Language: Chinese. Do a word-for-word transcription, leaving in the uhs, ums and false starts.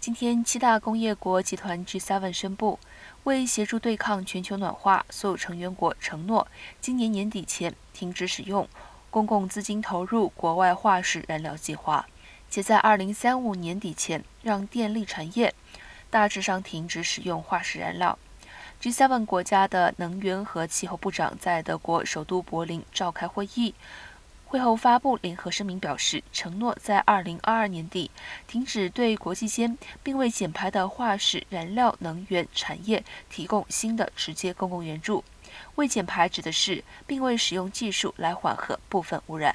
今天，七大工业国集团 G 七 宣布，为协助对抗全球暖化，所有成员国承诺今年年底前停止使用公共资金投入国外化石燃料计划，且在二零三五年底前让电力产业大致上停止使用化石燃料。G 七 国家的能源和气候部长在德国首都柏林召开会议。 会后发布联合声明，表示承诺在二零二二年底停止对国际间并未减排的化石燃料能源产业提供新的直接公共援助。未减排指的是并未使用技术来缓和部分污染。